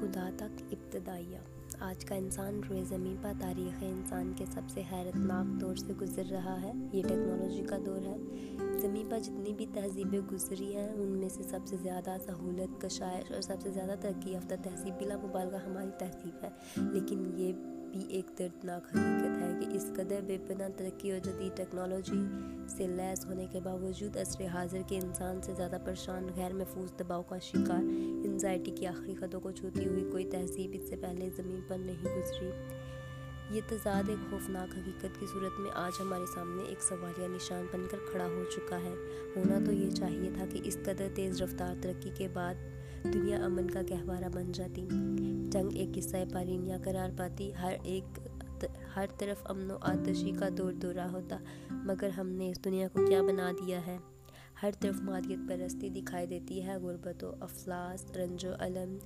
خدا تک ابتدائیہ۔ آج کا انسان روئے زمین پر تاریخ انسان کے سب سے حیرت ناک دور سے گزر رہا ہے۔ یہ ٹیکنالوجی کا دور ہے۔ زمین پر جتنی بھی تہذیبیں گزری ہیں ان میں سے سب سے زیادہ سہولت کشائش اور سب سے زیادہ ترقی یافتہ تہذیب بلا مبالغہ ہماری تہذیب ہے، لیکن یہ بھی ایک دردناک حقیقت ہے کہ اس قدر بے پناہ ترقی اور جدید ٹیکنالوجی سے لیس ہونے کے باوجود عصر حاضر کے انسان سے زیادہ پریشان، غیر محفوظ، دباؤ کا شکار، انزائٹی کی آخری حدوں کو چھوتی ہوئی کوئی تہذیب اس سے پہلے زمین پر نہیں گزری۔ یہ تضاد ایک خوفناک حقیقت کی صورت میں آج ہمارے سامنے ایک سوالیہ نشان بن کر کھڑا ہو چکا ہے۔ ہونا تو یہ چاہیے تھا کہ اس قدر تیز رفتار ترقی کے بعد دنیا امن کا گہوارہ بن جاتی، جنگ ایک قصہ پارینیاں قرار پاتی، ہر طرف امن و آتشی کا دور دورہ ہوتا، مگر ہم نے اس دنیا کو کیا بنا دیا ہے؟ ہر طرف مادیت پرستی دکھائی دیتی ہے، غربت و افلاس، رنج و الم،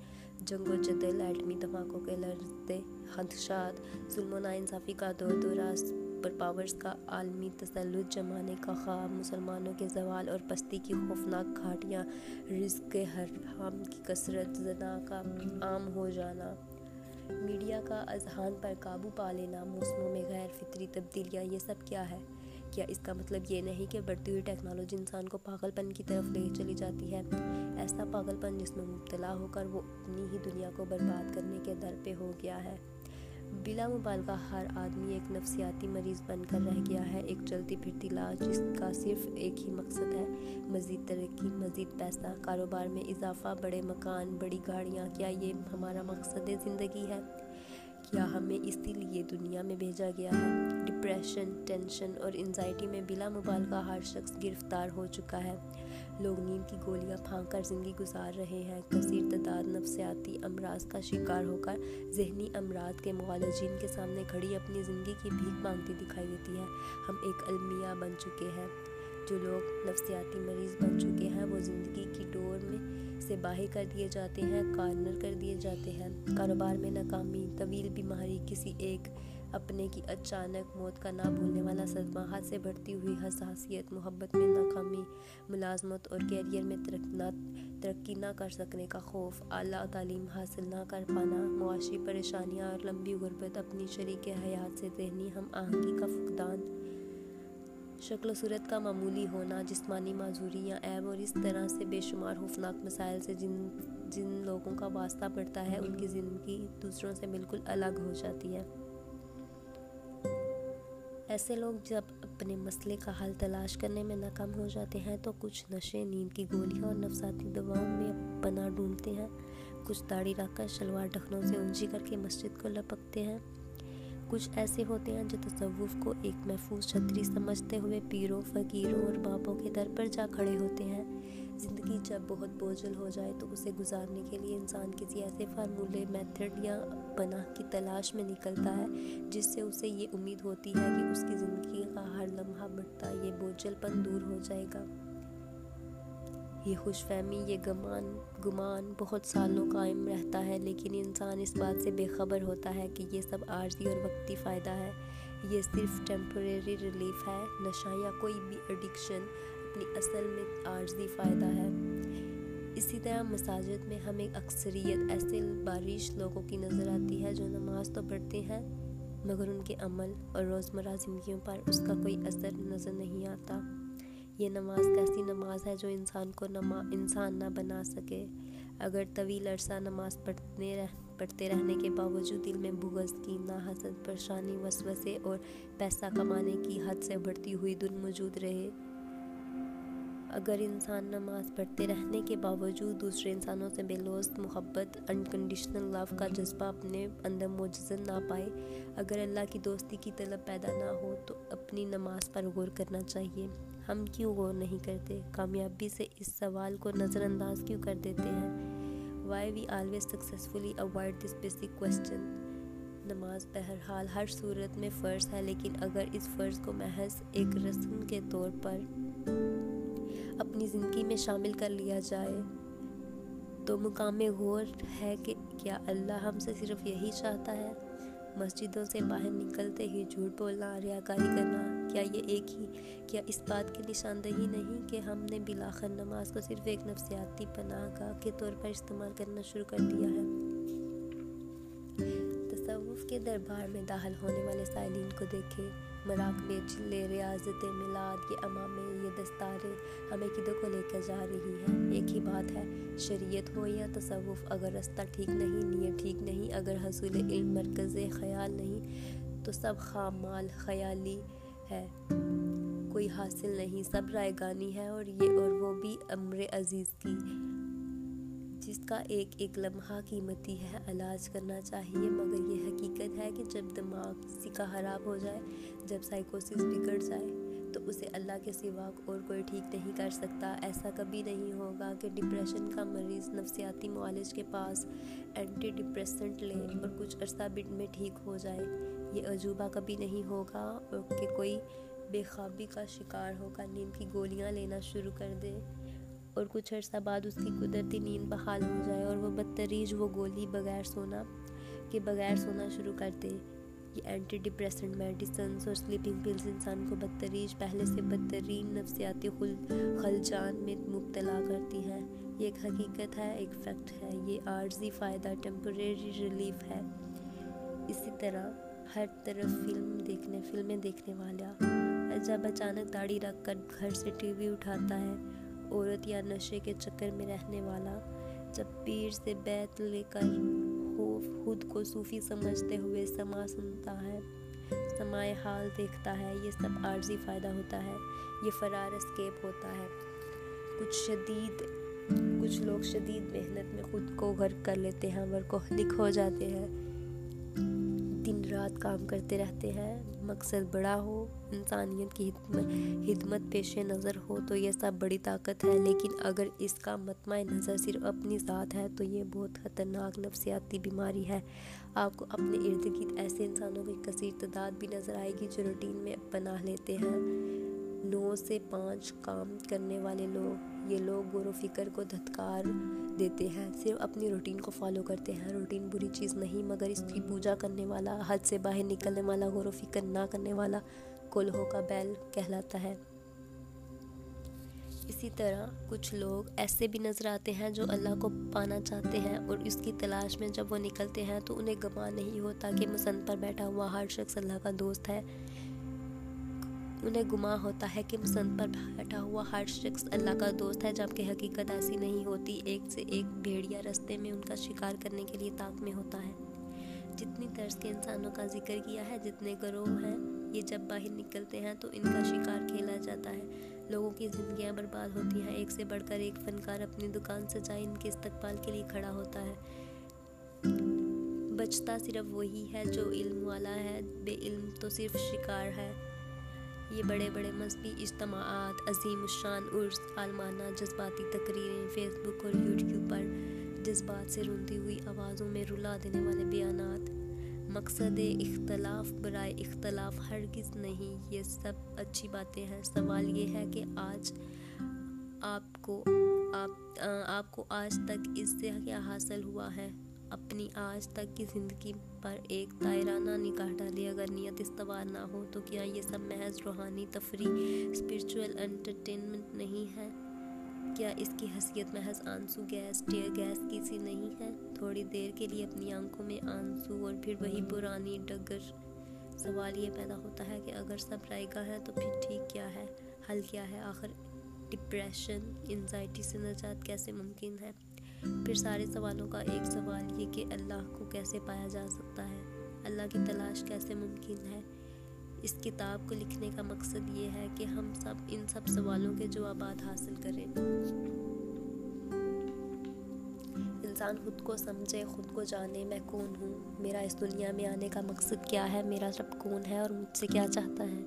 جنگ و جدل، ایٹمی دھماکوں کے لڑتے خدشات، ظلم و ناانصافی کا دور دورہ، سپر پاورز کا عالمی تسلط جمانے کا خواب، مسلمانوں کے زوال اور پستی کی خوفناک گھاٹیاں، رزق کے حرام کی کثرت، زنا کا عام ہو جانا، میڈیا کا اذہان پر قابو پا لینا، موسموں میں غیر فطری تبدیلیاں، یہ سب کیا ہے؟ کیا اس کا مطلب یہ نہیں کہ بڑھتی ہوئی ٹیکنالوجی انسان کو پاگل پن کی طرف لے چلی جاتی ہے؟ ایسا پاگل پن جس میں مبتلا ہو کر وہ اپنی ہی دنیا کو برباد کرنے کے در پہ ہو گیا ہے۔ بلا مبالغہ ہر آدمی ایک نفسیاتی مریض بن کر رہ گیا ہے، ایک چلتی پھرتی لاش جس کا صرف ایک ہی مقصد ہے، مزید ترقی، مزید پیسہ، کاروبار میں اضافہ، بڑے مکان، بڑی گاڑیاں۔ کیا یہ ہمارا مقصد زندگی ہے؟ کیا ہمیں اسی لیے دنیا میں بھیجا گیا ہے؟ ڈپریشن، ٹینشن اور انزائٹی میں بلا مبالغہ ہر شخص گرفتار ہو چکا ہے۔ لوگ نیند کی گولیاں پھانک کر زندگی گزار رہے ہیں۔ کثیر تعداد نفسیاتی امراض کا شکار ہو کر ذہنی امراض کے معالجین کے سامنے کھڑی اپنی زندگی کی بھیک مانگتی دکھائی دیتی ہے۔ ہم ایک المیہ بن چکے ہیں۔ جو لوگ نفسیاتی مریض بن چکے ہیں وہ زندگی کی ڈور میں سے باہر کر دیے جاتے ہیں، کارنر کر دیے جاتے ہیں۔ کاروبار میں ناکامی، طویل بیماری، کسی ایک اپنے کی اچانک موت کا نہ بھولنے والا صدمہ، ہاتھ سے بڑھتی ہوئی حساسیت، محبت میں ناکامی، ملازمت اور کیریئر میں ترقی نہ کر سکنے کا خوف، اعلیٰ تعلیم حاصل نہ کر پانا، معاشی پریشانیاں اور لمبی غربت، اپنی شریک حیات سے ذہنی ہم آہنگی کا فقدان، شکل و صورت کا معمولی ہونا، جسمانی معذوری یا عیب، اور اس طرح سے بے شمار خوفناک مسائل سے جن لوگوں کا واسطہ پڑتا ہے ان کی زندگی دوسروں سے بالکل الگ ہو جاتی ہے۔ ایسے لوگ جب اپنے مسئلے کا حل تلاش کرنے میں ناکام ہو جاتے ہیں تو کچھ نشے، نیند کی گولیاں اور نفسیاتی دواؤں میں پناہ ڈھونڈتے ہیں، کچھ داڑھی رکھ کر شلوار ڈھکنوں سے اونچی کر کے مسجد کو لپکتے ہیں، کچھ ایسے ہوتے ہیں جو تصوف کو ایک محفوظ چھتری سمجھتے ہوئے پیروں، فقیروں اور باپوں کے در پر جا کھڑے ہوتے ہیں۔ زندگی جب بہت بوجھل ہو جائے تو اسے گزارنے کے لیے انسان کسی ایسے فارمولے، میتھڈ یا پناہ کی تلاش میں نکلتا ہے جس سے اسے یہ امید ہوتی ہے کہ اس کی زندگی کا ہر لمحہ بڑھتا یہ بوجھل پن دور ہو جائے گا۔ یہ خوش فہمی، یہ گمان بہت سالوں قائم رہتا ہے، لیکن انسان اس بات سے بے خبر ہوتا ہے کہ یہ سب عارضی اور وقتی فائدہ ہے، یہ صرف ٹیمپریری ریلیف ہے۔ نشہ یا کوئی بھی ایڈکشن اپنی اصل میں عارضی فائدہ ہے۔ اسی طرح مساجد میں ہمیں اکثریت ایسے بارش لوگوں کی نظر آتی ہے جو نماز تو پڑھتے ہیں مگر ان کے عمل اور روزمرہ زندگیوں پر اس کا کوئی اثر نظر نہیں آتا۔ یہ نماز کیسی نماز ہے جو انسان کو انسان نہ بنا سکے؟ اگر طویل عرصہ نماز پڑھتے رہنے کے باوجود دل میں بغض، کینہ، حسد، پریشانی، وسوسے اور پیسہ کمانے کی حد سے بڑھتی ہوئی دھن موجود رہے، اگر انسان نماز پڑھتے رہنے کے باوجود دوسرے انسانوں سے بے لوث محبت، انکنڈیشنل لو کا جذبہ اپنے اندر معجزن نہ پائے، اگر اللہ کی دوستی کی طلب پیدا نہ ہو تو اپنی نماز پر غور کرنا چاہیے۔ ہم کیوں غور نہیں کرتے؟ کامیابی سے اس سوال کو نظر انداز کیوں کر دیتے ہیں؟ Why we always successfully avoid this basic question. نماز بہرحال ہر صورت میں فرض ہے، لیکن اگر اس فرض کو محض ایک رسم کے طور پر اپنی زندگی میں شامل کر لیا جائے تو مقام غور ہے کہ کیا اللہ ہم سے صرف یہی چاہتا ہے؟ مسجدوں سے باہر نکلتے ہی جھوٹ بولنا، ریاکاری کرنا، کیا اس بات کی نشاندہی نہیں کہ ہم نے بالآخر نماز کو صرف ایک نفسیاتی پناہ گاہ کے طور پر استعمال کرنا شروع کر دیا ہے؟ کے دربار میں داخل ہونے والے سائلین کو دیکھے۔ مراقبے، چلے، ریاضت میلاد، یہ امامے، یہ دستاریں ہمیں کدھر کو لے کر جا رہی ہیں۔ ایک ہی بات ہے، شریعت ہو یا تصوف، اگر راستہ ٹھیک نہیں، نیت ٹھیک نہیں، اگر حصول علم مرکز خیال نہیں، تو سب خام مال خیالی ہے، کوئی حاصل نہیں، سب رائگانی ہے، اور یہ اور وہ بھی امر عزیز کی، جس کا ایک ایک لمحہ قیمتی ہے۔ علاج کرنا چاہیے، مگر یہ حقیقت ہے کہ جب دماغ کسی کا خراب ہو جائے، جب سائیکوسس بگڑ جائے، تو اسے اللہ کے سوا اور کوئی ٹھیک نہیں کر سکتا۔ ایسا کبھی نہیں ہوگا کہ ڈپریشن کا مریض نفسیاتی معالج کے پاس اینٹی ڈپریسنٹ لے اور کچھ عرصہ بٹ میں ٹھیک ہو جائے۔ یہ عجوبہ کبھی نہیں ہوگا اور کہ کوئی بے خوابی کا شکار ہوگا، نیند کی گولیاں لینا شروع کر دے اور کچھ عرصہ بعد اس کی قدرتی نیند بحال ہو جائے اور وہ بدتریج وہ گولی بغیر سونا شروع کر دے۔ یہ اینٹی ڈپریسنٹ میڈیسنز اور سلیپنگ پلز انسان کو بدتریج، پہلے سے بدترین نفسیاتی خلجان میں مبتلا کرتی ہیں۔ یہ ایک حقیقت ہے، ایک فیکٹ ہے، یہ عارضی فائدہ، ٹیمپریری ریلیف ہے۔ اسی طرح ہر طرف فلمیں دیکھنے والا جب اچانک داڑھی رکھ کر گھر سے ٹی وی اٹھاتا ہے، عورت یا نشے کے چکر میں رہنے والا جب پیر سے بیعت لے کر خود کو صوفی سمجھتے ہوئے سما سنتا ہے، سماع حال دیکھتا ہے، یہ سب عارضی فائدہ ہوتا ہے، یہ فرار اسکیپ ہوتا ہے۔ کچھ لوگ شدید محنت میں خود کو غرق کر لیتے ہیں، ورکہولک ہو جاتے ہیں، دن رات کام کرتے رہتے ہیں۔ مقصد بڑا ہو، انسانیت کی خدمت پیش نظر ہو تو یہ سب بڑی طاقت ہے، لیکن اگر اس کا مطمع نظر صرف اپنی ذات ہے تو یہ بہت خطرناک نفسیاتی بیماری ہے۔ آپ کو اپنے ارد گرد ایسے انسانوں کی کثیر تعداد بھی نظر آئے گی جو روٹین میں پناہ لیتے ہیں، 9 سے 5 کام کرنے والے لوگ۔ یہ لوگ غور و فکر کو دھتکار دیتے ہیں، صرف اپنی روٹین کو فالو کرتے ہیں۔ روٹین بری چیز نہیں، مگر اس کی پوجا کرنے والا، حد سے باہر نکلنے والا، غور و فکر نہ کرنے والا کلہوں کا بیل کہلاتا ہے۔ اسی طرح کچھ لوگ ایسے بھی نظر آتے ہیں جو اللہ کو پانا چاہتے ہیں، اور اس کی تلاش میں جب وہ نکلتے ہیں تو انہیں گمان نہیں ہوتا کہ مسند پر بیٹھا ہوا ہر شخص اللہ کا دوست ہے، جبکہ حقیقت ایسی نہیں ہوتی۔ ایک سے ایک بھیڑیا رستے میں ان کا شکار کرنے کے لیے طاق میں ہوتا ہے۔ جتنی طرز کے انسانوں کا ذکر کیا ہے، جتنے گروہ ہیں، یہ جب باہر نکلتے ہیں تو ان کا شکار کھیلا جاتا ہے، لوگوں کی زندگیاں برباد ہوتی ہیں۔ ایک سے بڑھ کر ایک فنکار اپنی دکان سجائے ان کے استقبال کے لیے کھڑا ہوتا ہے، بچتا صرف وہی ہے جو علم والا ہے، بے علم تو صرف شکار ہے۔ یہ بڑے بڑے مذہبی اجتماعات، عظیم الشان عرس، عالمانہ جذباتی تقریریں، فیس بک اور یوٹیوب پر جذبات سے رونتی ہوئی آوازوں میں رلا دینے والے بیانات، مقصد اختلاف برائے اختلاف ہرگز نہیں، یہ سب اچھی باتیں ہیں۔ سوال یہ ہے کہ آج آپ کو آج تک اس سے کیا حاصل ہوا ہے؟ اپنی آج تک کی زندگی پر ایک طائرانہ نگاہ ڈالی، اگر نیت استوار نہ ہو تو کیا یہ سب محض روحانی تفریح، اسپریچول انٹرٹینمنٹ نہیں ہے؟ کیا اس کی حیثیت محض آنسو گیس، ٹیئر گیس کی سی نہیں ہے؟ تھوڑی دیر کے لیے اپنی آنکھوں میں آنسو اور پھر وہی پرانی ڈگر۔ سوال یہ پیدا ہوتا ہے کہ اگر سب رائگاں ہے تو پھر ٹھیک کیا ہے، حل کیا ہے؟ آخر ڈپریشن، انزائٹی سے نجات کیسے ممکن ہے؟ پھر سارے سوالوں کا ایک سوال یہ کہ اللہ کو کیسے پایا جا سکتا ہے، اللہ کی تلاش کیسے ممکن ہے؟ اس کتاب کو لکھنے کا مقصد یہ ہے کہ ہم سب ان سب سوالوں کے جوابات حاصل کریں۔ انسان خود کو سمجھے، خود کو جانے، میں کون ہوں، میرا اس دنیا میں آنے کا مقصد کیا ہے، میرا رب کون ہے اور مجھ سے کیا چاہتا ہے،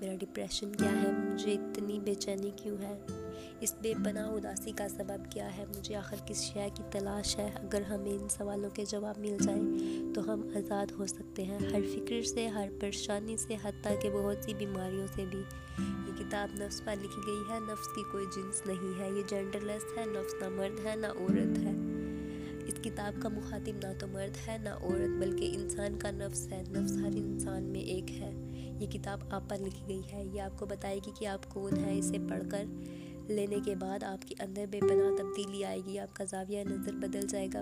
میرا ڈپریشن کیا ہے، مجھے اتنی بے چینی کیوں ہے، اس بے پناہ اداسی کا سبب کیا ہے، مجھے آخر کس شے کی تلاش ہے۔ اگر ہمیں ان سوالوں کے جواب مل جائیں تو ہم آزاد ہو سکتے ہیں، ہر فکر سے، ہر پریشانی سے، حتیٰ کہ بہت سی بیماریوں سے بھی۔ یہ کتاب نفس پر لکھی گئی ہے، نفس کی کوئی جنس نہیں ہے، یہ جینڈر لیس ہے، نفس نہ مرد ہے نہ عورت ہے۔ اس کتاب کا مخاطب نہ تو مرد ہے نہ عورت، بلکہ انسان کا نفس ہے، نفس ہر انسان میں ایک ہے۔ یہ کتاب آپ پر لکھی گئی ہے، یہ آپ کو بتائے گی کہ آپ کون ہیں۔ اسے پڑھ کر لینے کے بعد آپ کے اندر بے پناہ تبدیلی آئے گی، آپ کا زاویہ نظر بدل جائے گا،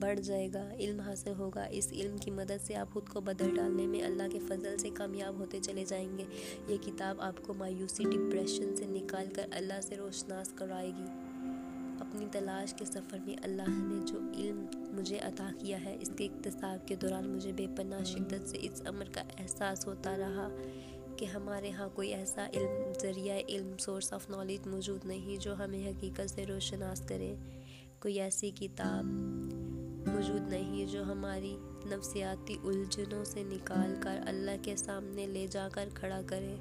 بڑھ جائے گا، علم حاصل ہوگا۔ اس علم کی مدد سے آپ خود کو بدل ڈالنے میں اللہ کے فضل سے کامیاب ہوتے چلے جائیں گے۔ یہ کتاب آپ کو مایوسی، ڈپریشن سے نکال کر اللہ سے روشناس کرائے گی۔ اپنی تلاش کے سفر میں اللہ نے جو علم مجھے عطا کیا ہے، اس کے اکتساب کے دوران مجھے بے پناہ شدت سے اس امر کا احساس ہوتا رہا کہ ہمارے ہاں کوئی ایسا علم، ذریعہ علم، سورس آف نالج موجود نہیں جو ہمیں حقیقت سے روشناس کرے۔ کوئی ایسی کتاب موجود نہیں جو ہماری نفسیاتی الجھنوں سے نکال کر اللہ کے سامنے لے جا کر کھڑا کرے۔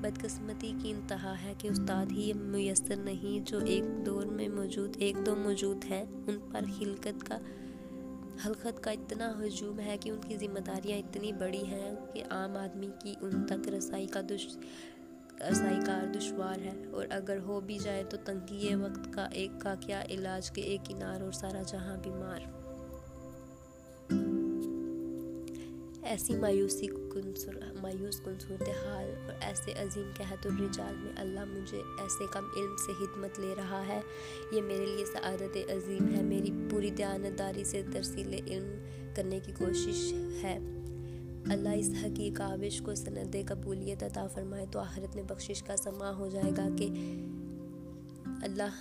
بدقسمتی کی انتہا ہے کہ استاد ہی میسر نہیں جو ایک دو موجود ہیں، ان پر خلقت کا اتنا ہجوم ہے کہ ان کی ذمہ داریاں اتنی بڑی ہیں کہ عام آدمی کی ان تک رسائی کار دشوار ہے، اور اگر ہو بھی جائے تو تنگی وقت کا ایک کا کیا علاج، کے ایک کنار اور سارا جہاں بیمار۔ ایسی مایوس کن صورتحال اور ایسے عظیم قحط الرجال میں اللہ مجھے ایسے کم علم سے خدمت لے رہا ہے، یہ میرے لیے سعادت عظیم ہے۔ میری پوری دیانتداری سے ترسیل علم کرنے کی کوشش ہے۔ اللہ اس حقیقی کاوش کو سند قبولیت عطا فرمائے تو آخرت میں بخشش کا سماں ہو جائے گا کہ اللہ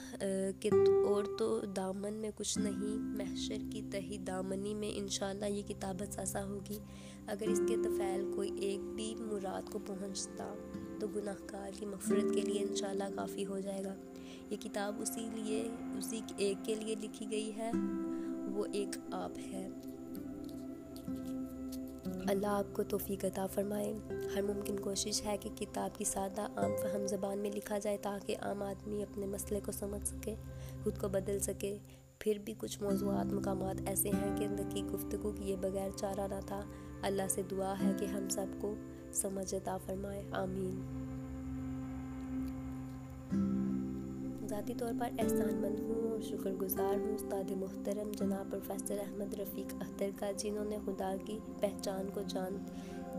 کے اور تو دامن میں کچھ نہیں، محشر کی تہی دامنی میں انشاءاللہ یہ کتاب اثاثہ ہوگی۔ اگر اس کے تفعیل کوئی ایک بھی مراد کو پہنچتا تو گناہگار کی مغفرت کے لیے انشاءاللہ کافی ہو جائے گا۔ یہ کتاب اسی ایک کے لیے لکھی گئی ہے، وہ ایک آپ ہے۔ اللہ آپ کو توفیق عطا فرمائے۔ ہر ممکن کوشش ہے کہ کتاب کی سادہ عام فہم زبان میں لکھا جائے تاکہ عام آدمی اپنے مسئلے کو سمجھ سکے، خود کو بدل سکے۔ پھر بھی کچھ موضوعات، مقامات ایسے ہیں کہ اندکی گفتگو کیے بغیر چارہ نہ تھا۔ اللہ سے دعا ہے کہ ہم سب کو سمجھ عطا فرمائے، آمین۔ ذاتی طور پر احسان مند ہوں اور شکر گزار ہوں استاد محترم جناب پروفیسر احمد رفیق اختر کا، جنہوں نے خدا کی پہچان کو جان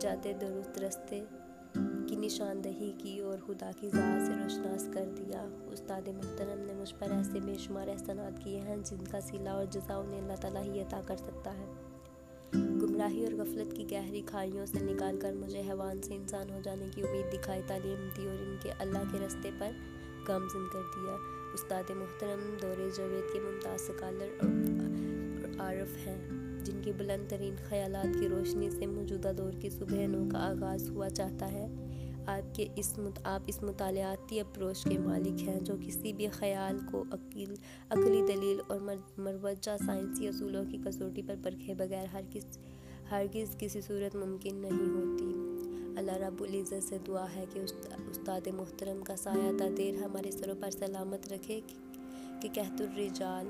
جاتے درست رستے کی نشاندہی کی اور خدا کی ذات سے روشناس کر دیا۔ استاد محترم نے مجھ پر ایسے بے شمار احسانات کیے ہیں جن کا صلہ اور جزا انہیں اللہ تعالیٰ ہی عطا کر سکتا ہے۔ گمراہی اور غفلت کی گہری کھائیوں سے نکال کر مجھے حیوان سے انسان ہو جانے کی امید دکھائی، تعلیم دی اور ان کے اللہ کے رستے پر گامزن کر دیا۔ استاد محترم دور جاوید کے ممتاز سکالر اور عارف ہیں جن کی بلند ترین خیالات کی روشنی سے موجودہ دور کی صبح نو کا آغاز ہوا چاہتا ہے۔ آپ اس مطالعاتی اپروچ کے مالک ہیں جو کسی بھی خیال کو عقلی دلیل اور مروجہ سائنسی اصولوں کی کسوٹی پر پرکھے بغیر ہرگز کسی صورت ممکن نہیں ہوتی۔ اللہ رب العزت سے دعا ہے کہ استاد محترم کا سایہ تا دیر ہمارے سروں پر سلامت رکھے کہ قحط الرجال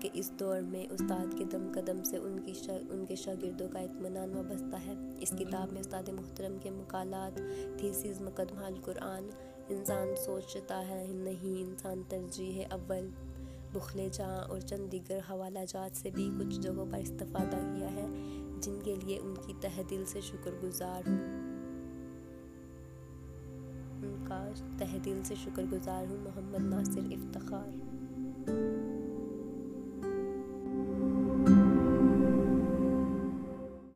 کہ اس دور میں استاد کے دم قدم سے ان کے شاگردوں کا اطمینان وابستہ ہے۔ اس کتاب میں استاد محترم کے مقالات، تھیسز، مقدمہ القرآن، انسان سوچتا ہے نہیں، انسان ترجیح اول، بخل جہاں اور چند دیگر حوالہ جات سے بھی کچھ جگہوں پر استفادہ کیا ہے، جن کے لیے ان کی تہ دل سے شکر گزار ہوں محمد ناصر افتخار۔